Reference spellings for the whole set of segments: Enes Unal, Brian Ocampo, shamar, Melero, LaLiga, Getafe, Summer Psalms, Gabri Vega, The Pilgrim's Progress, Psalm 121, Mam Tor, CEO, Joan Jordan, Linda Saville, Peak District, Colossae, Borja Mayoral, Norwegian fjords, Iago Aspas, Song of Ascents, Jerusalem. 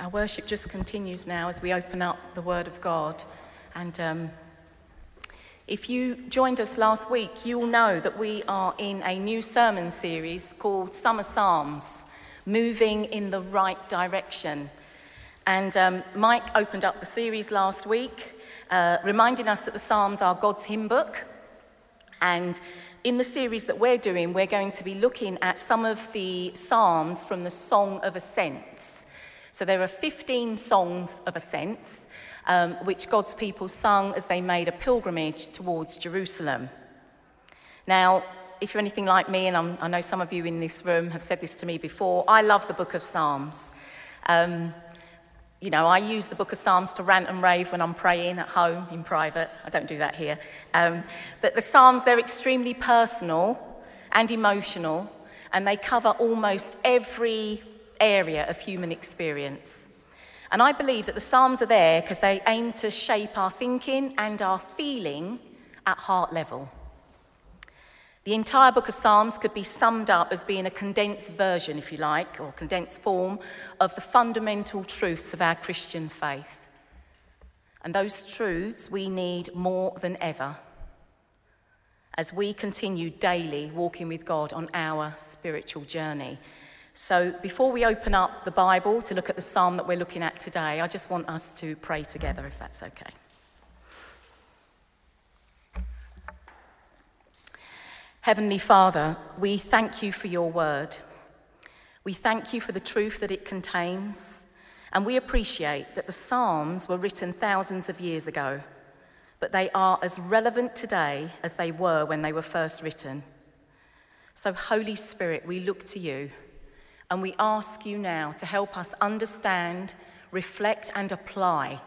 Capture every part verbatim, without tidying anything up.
Our worship just continues now as we open up the Word of God. And um, if you joined us last week, you will know that we are in a new sermon series called Summer Psalms, Moving in the Right Direction. And um, Mike opened up the series last week, uh, reminding us that the Psalms are God's hymn book. And in the series that we're doing, we're going to be looking at some of the Psalms from the Song of Ascents. So there are fifteen songs of ascents, um, which God's people sung as they made a pilgrimage towards Jerusalem. Now, if you're anything like me, and I'm, I know some of you in this room have said this to me before, I love the book of Psalms. Um, you know, I use the book of Psalms to rant and rave when I'm praying at home in private. I don't do that here. Um, but the Psalms, they're extremely personal and emotional, and they cover almost every area of human experience. And I believe that the Psalms are there because they aim to shape our thinking and our feeling at heart level. The entire book of Psalms could be summed up as being a condensed version, if you like, or condensed form of the fundamental truths of our Christian faith. And those truths we need more than ever as we continue daily walking with God on our spiritual journey. So before we open up the Bible to look at the psalm that we're looking at today, I just want us to pray together, if that's okay. Heavenly Father, we thank you for your word. We thank you for the truth that it contains, and we appreciate that the Psalms were written thousands of years ago, but they are as relevant today as they were when they were first written. So Holy Spirit, we look to you. And we ask you now to help us understand, reflect, and apply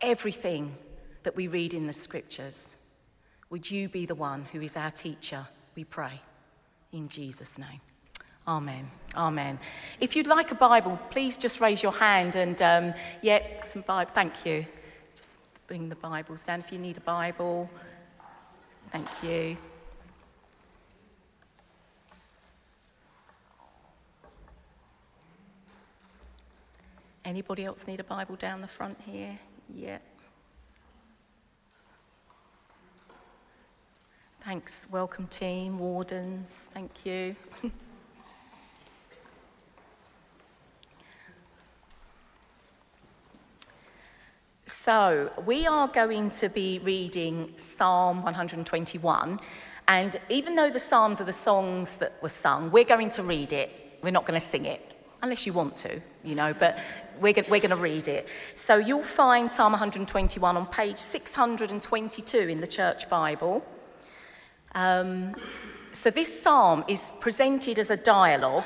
everything that we read in the Scriptures. Would you be the one who is our teacher, we pray, in Jesus' name. Amen. Amen. If you'd like a Bible, please just raise your hand and, um, yeah, some Bible. Thank you. Just bring the Bibles down if you need a Bible. Thank you. Anybody else need a Bible down the front here? Yeah. Thanks. Welcome team, wardens. Thank you. So, we are going to be reading Psalm one twenty-one. And even though the Psalms are the songs that were sung, we're going to read it. We're not going to sing it. Unless you want to, you know, but we're going we're going to read it. So you'll find Psalm one twenty-one on page six hundred twenty-two in the Church Bible. Um, so this psalm is presented as a dialogue.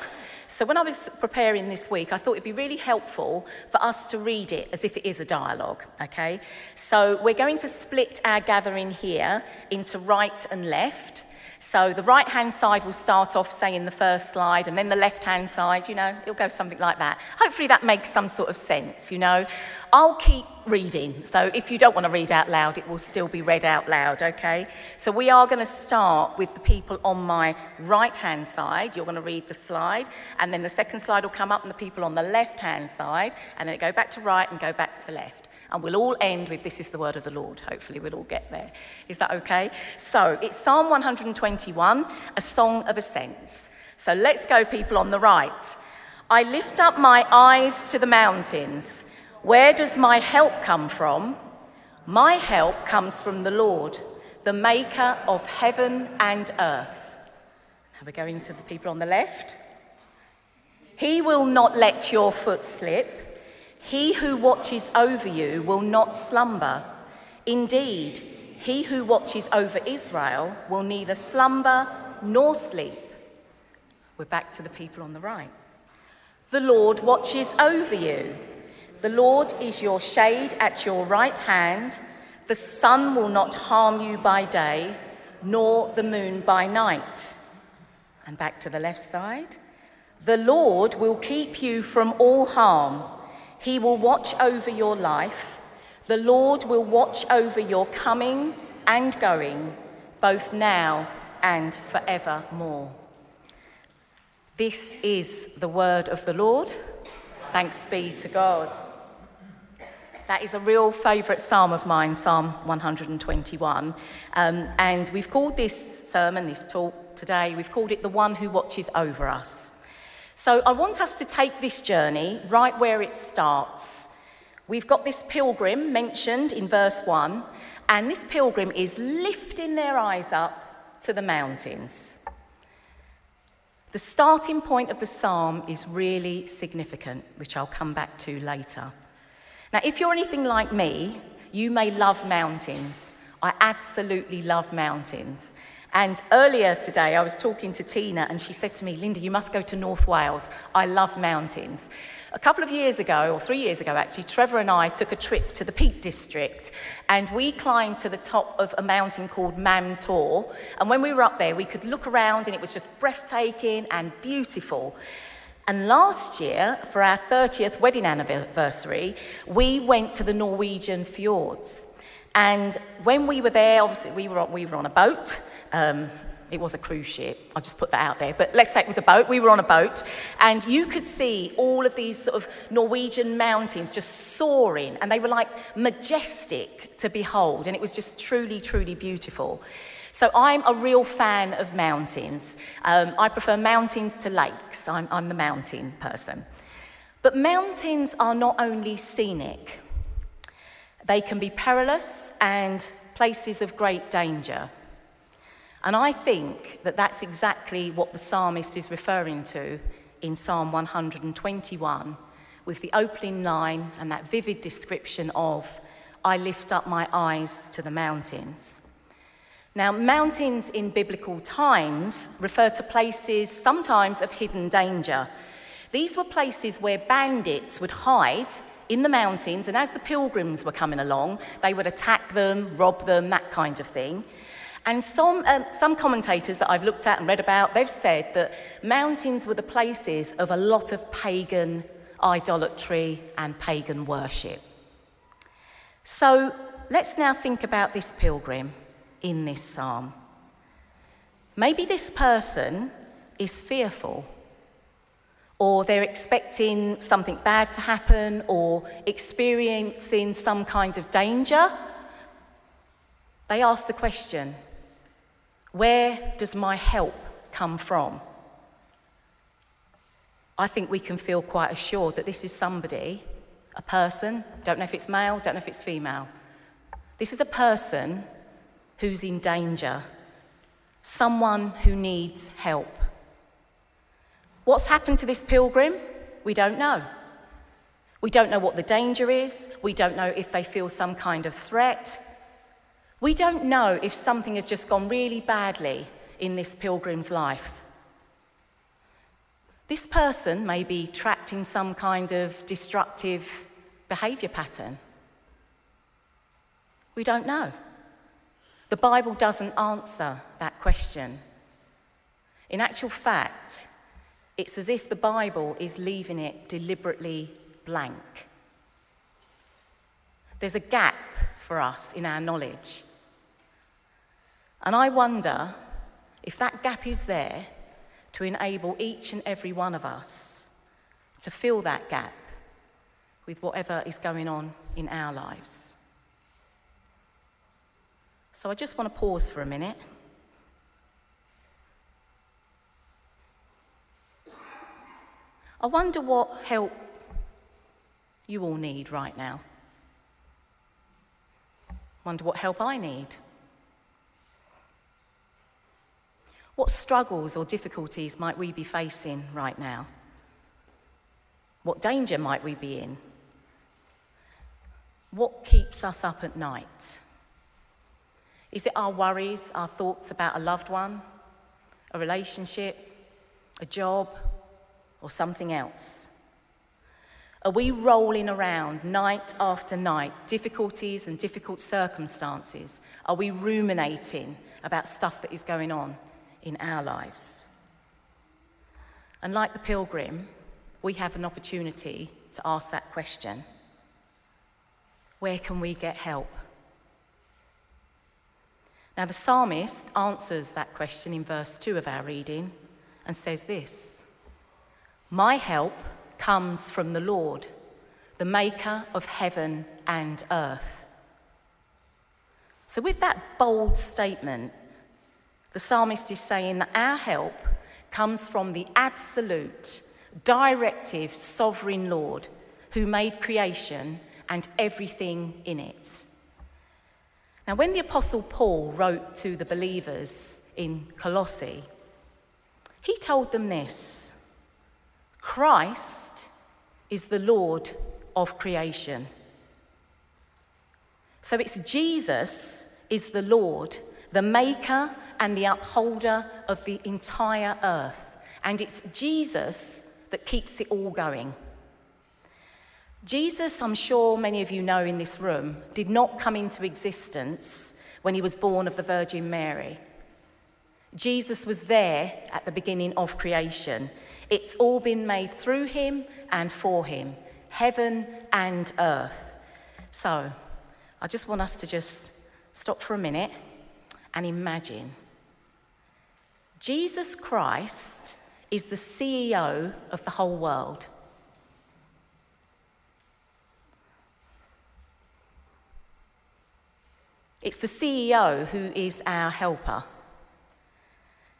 So when I was preparing this week, I thought it'd be really helpful for us to read it as if it is a dialogue, okay? So we're going to split our gathering here into right and left. So the right-hand side will start off saying the first slide, and then the left-hand side, you know, it'll go something like that. Hopefully that makes some sort of sense, you know. I'll keep reading, so if you don't want to read out loud, it will still be read out loud, okay? So we are going to start with the people on my right-hand side. You're going to read the slide, and then the second slide will come up, and the people on the left-hand side, and then go back to right and go back to left. And we'll all end with, this is the word of the Lord. Hopefully we'll all get there. Is that okay? So it's Psalm one twenty-one, a song of ascents. So let's go, people on the right. I lift up my eyes to the mountains. Where does my help come from? My help comes from the Lord, the maker of heaven and earth. Now we're going to the people on the left. He will not let your foot slip. He who watches over you will not slumber. Indeed, he who watches over Israel will neither slumber nor sleep. We're back to the people on the right. The Lord watches over you. The Lord is your shade at your right hand. The sun will not harm you by day, nor the moon by night. And back to the left side. The Lord will keep you from all harm. He will watch over your life. The Lord will watch over your coming and going, both now and forevermore. This is the word of the Lord. Thanks be to God. That is a real favourite psalm of mine, Psalm one twenty-one. Um, and we've called this sermon, this talk today, we've called it The One Who Watches Over Us. So I want us to take this journey right where it starts. We've got this pilgrim mentioned in verse one, and this pilgrim is lifting their eyes up to the mountains. The starting point of the psalm is really significant, which I'll come back to later. Now, if you're anything like me, you may love mountains. I absolutely love mountains. And earlier today, I was talking to Tina, and she said to me, Linda, you must go to North Wales. I love mountains. A couple of years ago, or three years ago actually, Trevor and I took a trip to the Peak District, and we climbed to the top of a mountain called Mam Tor. And when we were up there, we could look around, and it was just breathtaking and beautiful. And last year, for our thirtieth wedding anniversary, we went to the Norwegian fjords. And when we were there, obviously we were on, we were on a boat. Um, it was a cruise ship, I'll just put that out there, but let's say it was a boat. We were on a boat, and you could see all of these sort of Norwegian mountains just soaring, and they were like majestic to behold, and it was just truly, truly beautiful. So I'm a real fan of mountains. Um, I prefer mountains to lakes. I'm, I'm the mountain person. But mountains are not only scenic. They can be perilous and places of great danger. And I think that that's exactly what the psalmist is referring to in Psalm one twenty-one, with the opening line and that vivid description of, I lift up my eyes to the mountains. Now, mountains in biblical times refer to places sometimes of hidden danger. These were places where bandits would hide in the mountains, and as the pilgrims were coming along, they would attack them, rob them, that kind of thing. And some, um, some commentators that I've looked at and read about, they've said that mountains were the places of a lot of pagan idolatry and pagan worship. So let's now think about this pilgrim in this psalm. Maybe this person is fearful, or they're expecting something bad to happen, or experiencing some kind of danger. They ask the question, where does my help come from? I think we can feel quite assured that this is somebody, a person, don't know if it's male, don't know if it's female. This is a person who's in danger, someone who needs help. What's happened to this pilgrim? We don't know. We don't know what the danger is. We don't know if they feel some kind of threat. We don't know if something has just gone really badly in this pilgrim's life. This person may be trapped in some kind of destructive behaviour pattern. We don't know. The Bible doesn't answer that question. In actual fact, it's as if the Bible is leaving it deliberately blank. There's a gap for us in our knowledge. And I wonder if that gap is there to enable each and every one of us to fill that gap with whatever is going on in our lives. So I just want to pause for a minute. I wonder what help you all need right now. Wonder what help I need. What struggles or difficulties might we be facing right now? What danger might we be in? What keeps us up at night? Is it our worries, our thoughts about a loved one, a relationship, a job, or something else? Are we rolling around night after night, difficulties and difficult circumstances? Are we ruminating about stuff that is going on in our lives? And like the pilgrim, we have an opportunity to ask that question. Where can we get help? Now, the psalmist answers that question in verse two of our reading and says this, my help comes from the Lord, the maker of heaven and earth. So with that bold statement, the psalmist is saying that our help comes from the absolute, directive, sovereign Lord who made creation and everything in it. Now, when the Apostle Paul wrote to the believers in Colossae, he told them this: Christ is the Lord of creation. So it's Jesus is the Lord, the maker and the upholder of the entire earth. And it's Jesus that keeps it all going. Jesus, I'm sure many of you know in this room, did not come into existence when he was born of the Virgin Mary. Jesus was there at the beginning of creation. It's all been made through him and for him, heaven and earth. So I just want us to just stop for a minute and imagine. Jesus Christ is the C E O of the whole world. It's the C E O who is our helper.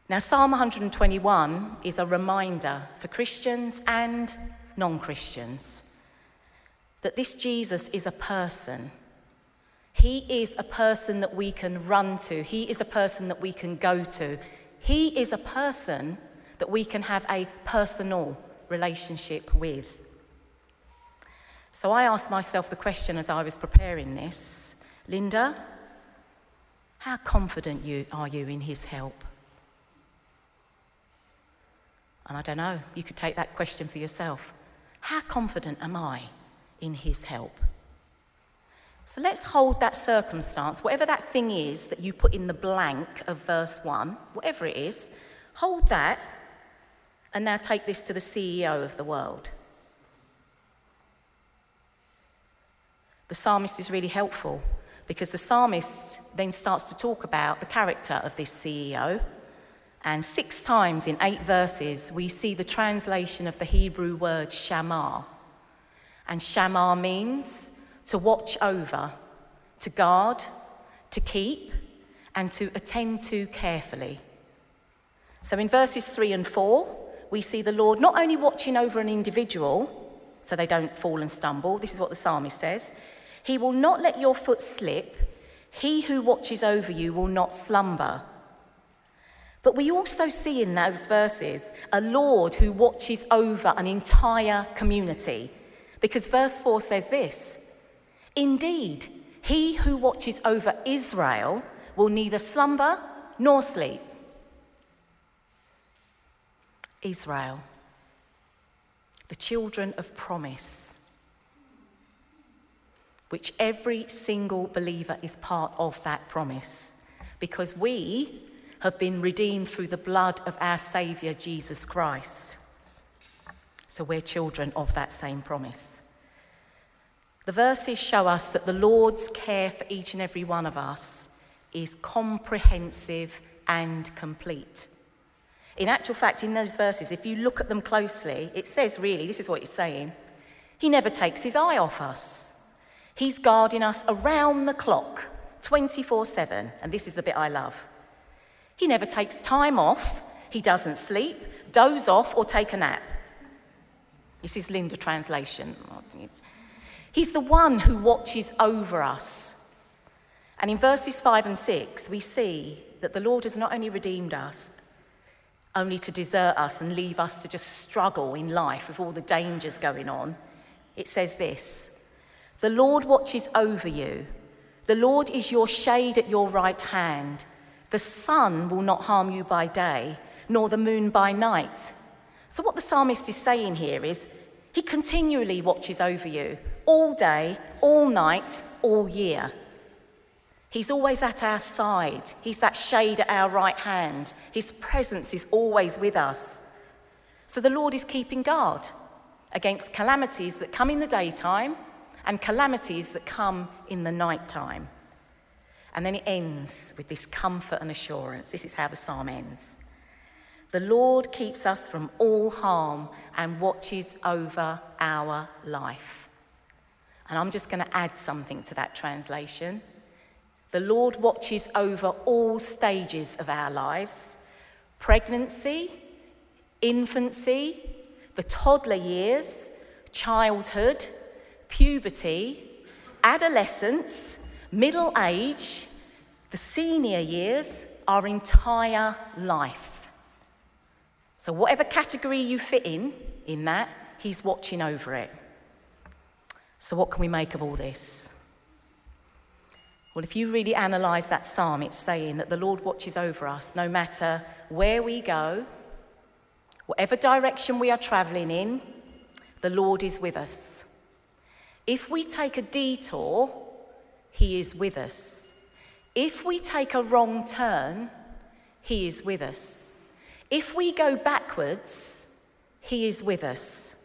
Now, Psalm one twenty-one is a reminder for Christians and non-Christians that this Jesus is a person. He is a person that we can run to. He is a person that we can go to. He is a person that we can have a personal relationship with. So I asked myself the question as I was preparing this, Linda, how confident you are you in his help? And I don't know, you could take that question for yourself. How confident am I in his help? So let's hold that circumstance, whatever that thing is that you put in the blank of verse one, whatever it is, hold that and now take this to the C E O of the world. The psalmist is really helpful because the psalmist then starts to talk about the character of this C E O. And six times in eight verses, we see the translation of the Hebrew word shamar. And shamar means to watch over, to guard, to keep, and to attend to carefully. So in verses three and four, we see the Lord not only watching over an individual so they don't fall and stumble. This is what the psalmist says. He will not let your foot slip. He who watches over you will not slumber. But we also see in those verses a Lord who watches over an entire community. Because verse four says this, Indeed, he who watches over Israel will neither slumber nor sleep. Israel, the children of promise, which every single believer is part of that promise, because we have been redeemed through the blood of our Saviour, Jesus Christ. So we're children of that same promise. The verses show us that the Lord's care for each and every one of us is comprehensive and complete. In actual fact, in those verses, if you look at them closely, it says really, this is what it's saying, he never takes his eye off us. He's guarding us around the clock, twenty-four seven, and this is the bit I love. He never takes time off, he doesn't sleep, doze off, or take a nap. This is Linda translation. He's the one who watches over us. And in verses five and six, we see that the Lord has not only redeemed us, only to desert us and leave us to just struggle in life with all the dangers going on. It says this, The Lord watches over you. The Lord is your shade at your right hand. The sun will not harm you by day, nor the moon by night. So what the psalmist is saying here is, he continually watches over you, all day, all night, all year. He's always at our side. He's that shade at our right hand. His presence is always with us. So the Lord is keeping guard against calamities that come in the daytime and calamities that come in the nighttime. And then it ends with this comfort and assurance. This is how the psalm ends. The Lord keeps us from all harm and watches over our life. And I'm just going to add something to that translation. The Lord watches over all stages of our lives. Pregnancy, infancy, the toddler years, childhood, puberty, adolescence, middle age, the senior years, our entire life. So whatever category you fit in, in that, he's watching over it. So what can we make of all this? Well, if you really analyse that psalm, it's saying that the Lord watches over us no matter where we go, whatever direction we are travelling in, the Lord is with us. If we take a detour, he is with us. If we take a wrong turn, he is with us. If we go backwards, he is with us.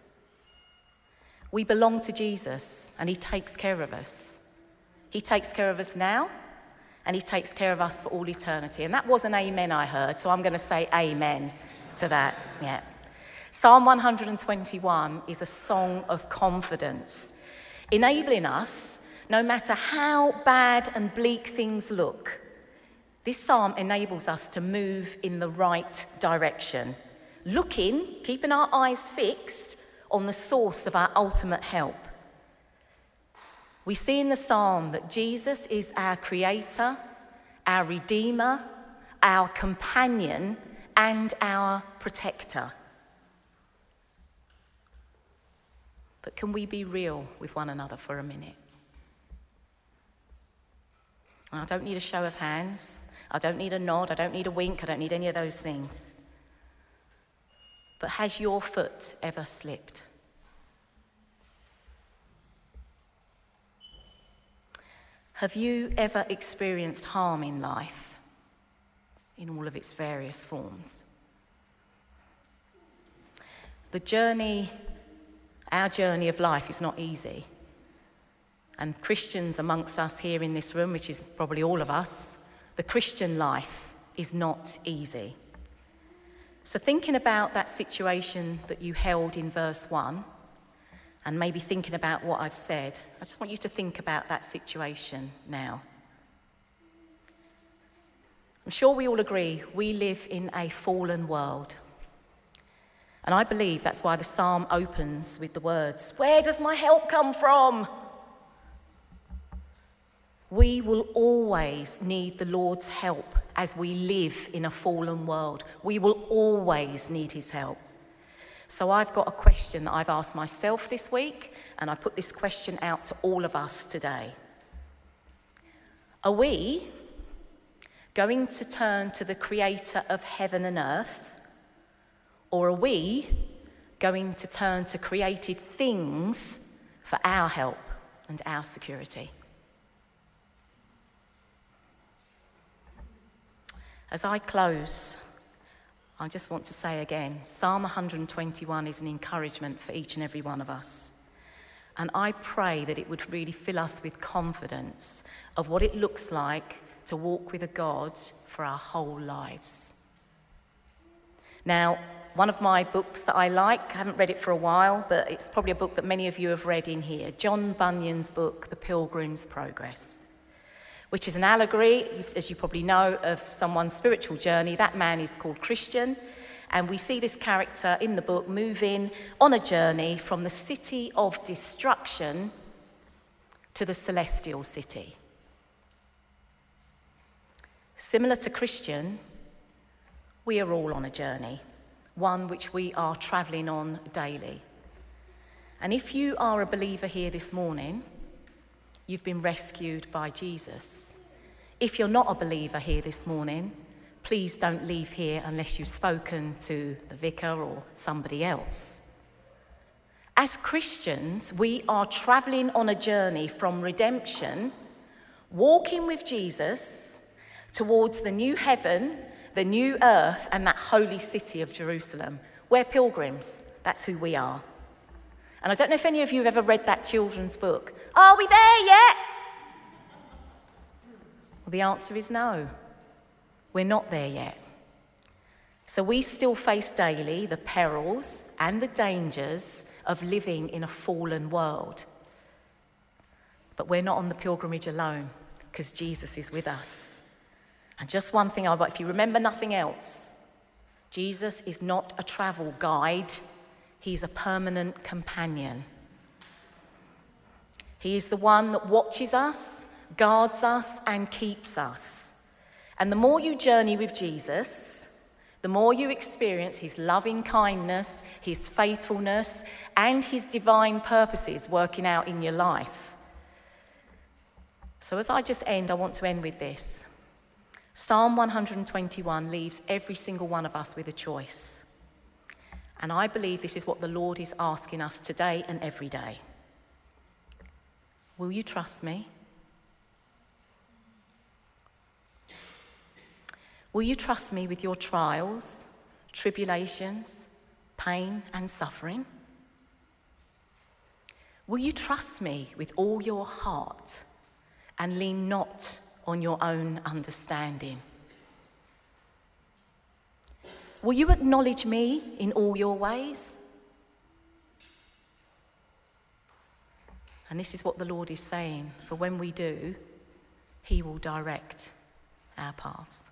We belong to Jesus and he takes care of us. He takes care of us now, and he takes care of us for all eternity. And that was an amen I heard, so I'm going to say amen to that. Yeah. Psalm one hundred twenty-one is a song of confidence, enabling us, no matter how bad and bleak things look, this psalm enables us to move in the right direction, looking, keeping our eyes fixed on the source of our ultimate help. We see in the psalm that Jesus is our creator, our redeemer, our companion, and our protector. But can we be real with one another for a minute? And I don't need a show of hands. I don't need a nod. I don't need a wink. I don't need any of those things. But has your foot ever slipped? Have you ever experienced harm in life, in all of its various forms? The journey, our journey of life is not easy. And Christians amongst us here in this room, which is probably all of us, the Christian life is not easy. So thinking about that situation that you held in verse one, and maybe thinking about what I've said, I just want you to think about that situation now. I'm sure we all agree we live in a fallen world. And I believe that's why the psalm opens with the words, "Where does my help come from?" We will always need the Lord's help as we live in a fallen world. We will always need his help. So I've got a question that I've asked myself this week, and I put this question out to all of us today. Are we going to turn to the creator of heaven and earth, or are we going to turn to created things for our help and our security? As I close, I just want to say again, Psalm one hundred twenty-one is an encouragement for each and every one of us. And I pray that it would really fill us with confidence of what it looks like to walk with a God for our whole lives. Now, one of my books that I like, I haven't read it for a while, but it's probably a book that many of you have read in here, John Bunyan's book, The Pilgrim's Progress, which is an allegory, as you probably know, of someone's spiritual journey. That man is called Christian, and we see this character in the book moving on a journey from the city of destruction to the celestial city. Similar to Christian, we are all on a journey, one which we are travelling on daily. And if you are a believer here this morning, you've been rescued by Jesus. If you're not a believer here this morning, please don't leave here unless you've spoken to the vicar or somebody else. As Christians, we are travelling on a journey from redemption, walking with Jesus, towards the new heaven, the new earth, and that holy city of Jerusalem. We're pilgrims. That's who we are. And I don't know if any of you have ever read that children's book. Are we there yet? Well, the answer is no. We're not there yet. So we still face daily the perils and the dangers of living in a fallen world. But we're not on the pilgrimage alone, because Jesus is with us. And just one thing, if you remember nothing else, Jesus is not a travel guide. He's a permanent companion. He is the one that watches us, guards us, and keeps us. And the more you journey with Jesus, the more you experience his loving kindness, his faithfulness, and his divine purposes working out in your life. So as I just end, I want to end with this. Psalm one twenty-one leaves every single one of us with a choice. And I believe this is what the Lord is asking us today and every day. Will you trust me? Will you trust me with your trials, tribulations, pain and suffering? Will you trust me with all your heart and lean not on your own understanding? Will you acknowledge me in all your ways? And this is what the Lord is saying, for when we do, he will direct our paths.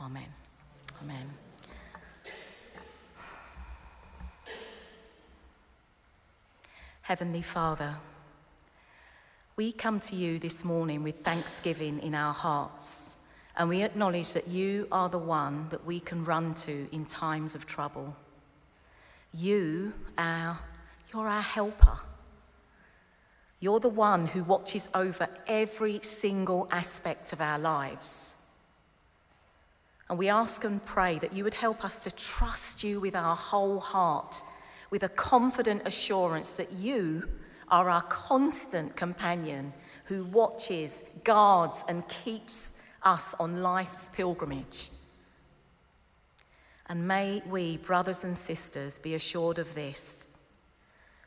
Amen. Amen. Heavenly Father, we come to you this morning with thanksgiving in our hearts, and we acknowledge that you are the one that we can run to in times of trouble. You are You're our helper. You're the one who watches over every single aspect of our lives. And we ask and pray that you would help us to trust you with our whole heart, with a confident assurance that you are our constant companion who watches, guards, and keeps us on life's pilgrimage. And may we, brothers and sisters, be assured of this,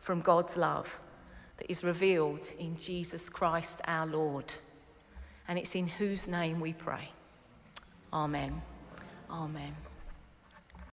from God's love that is revealed in Jesus Christ our Lord. And it's in whose name we pray. Amen. Amen.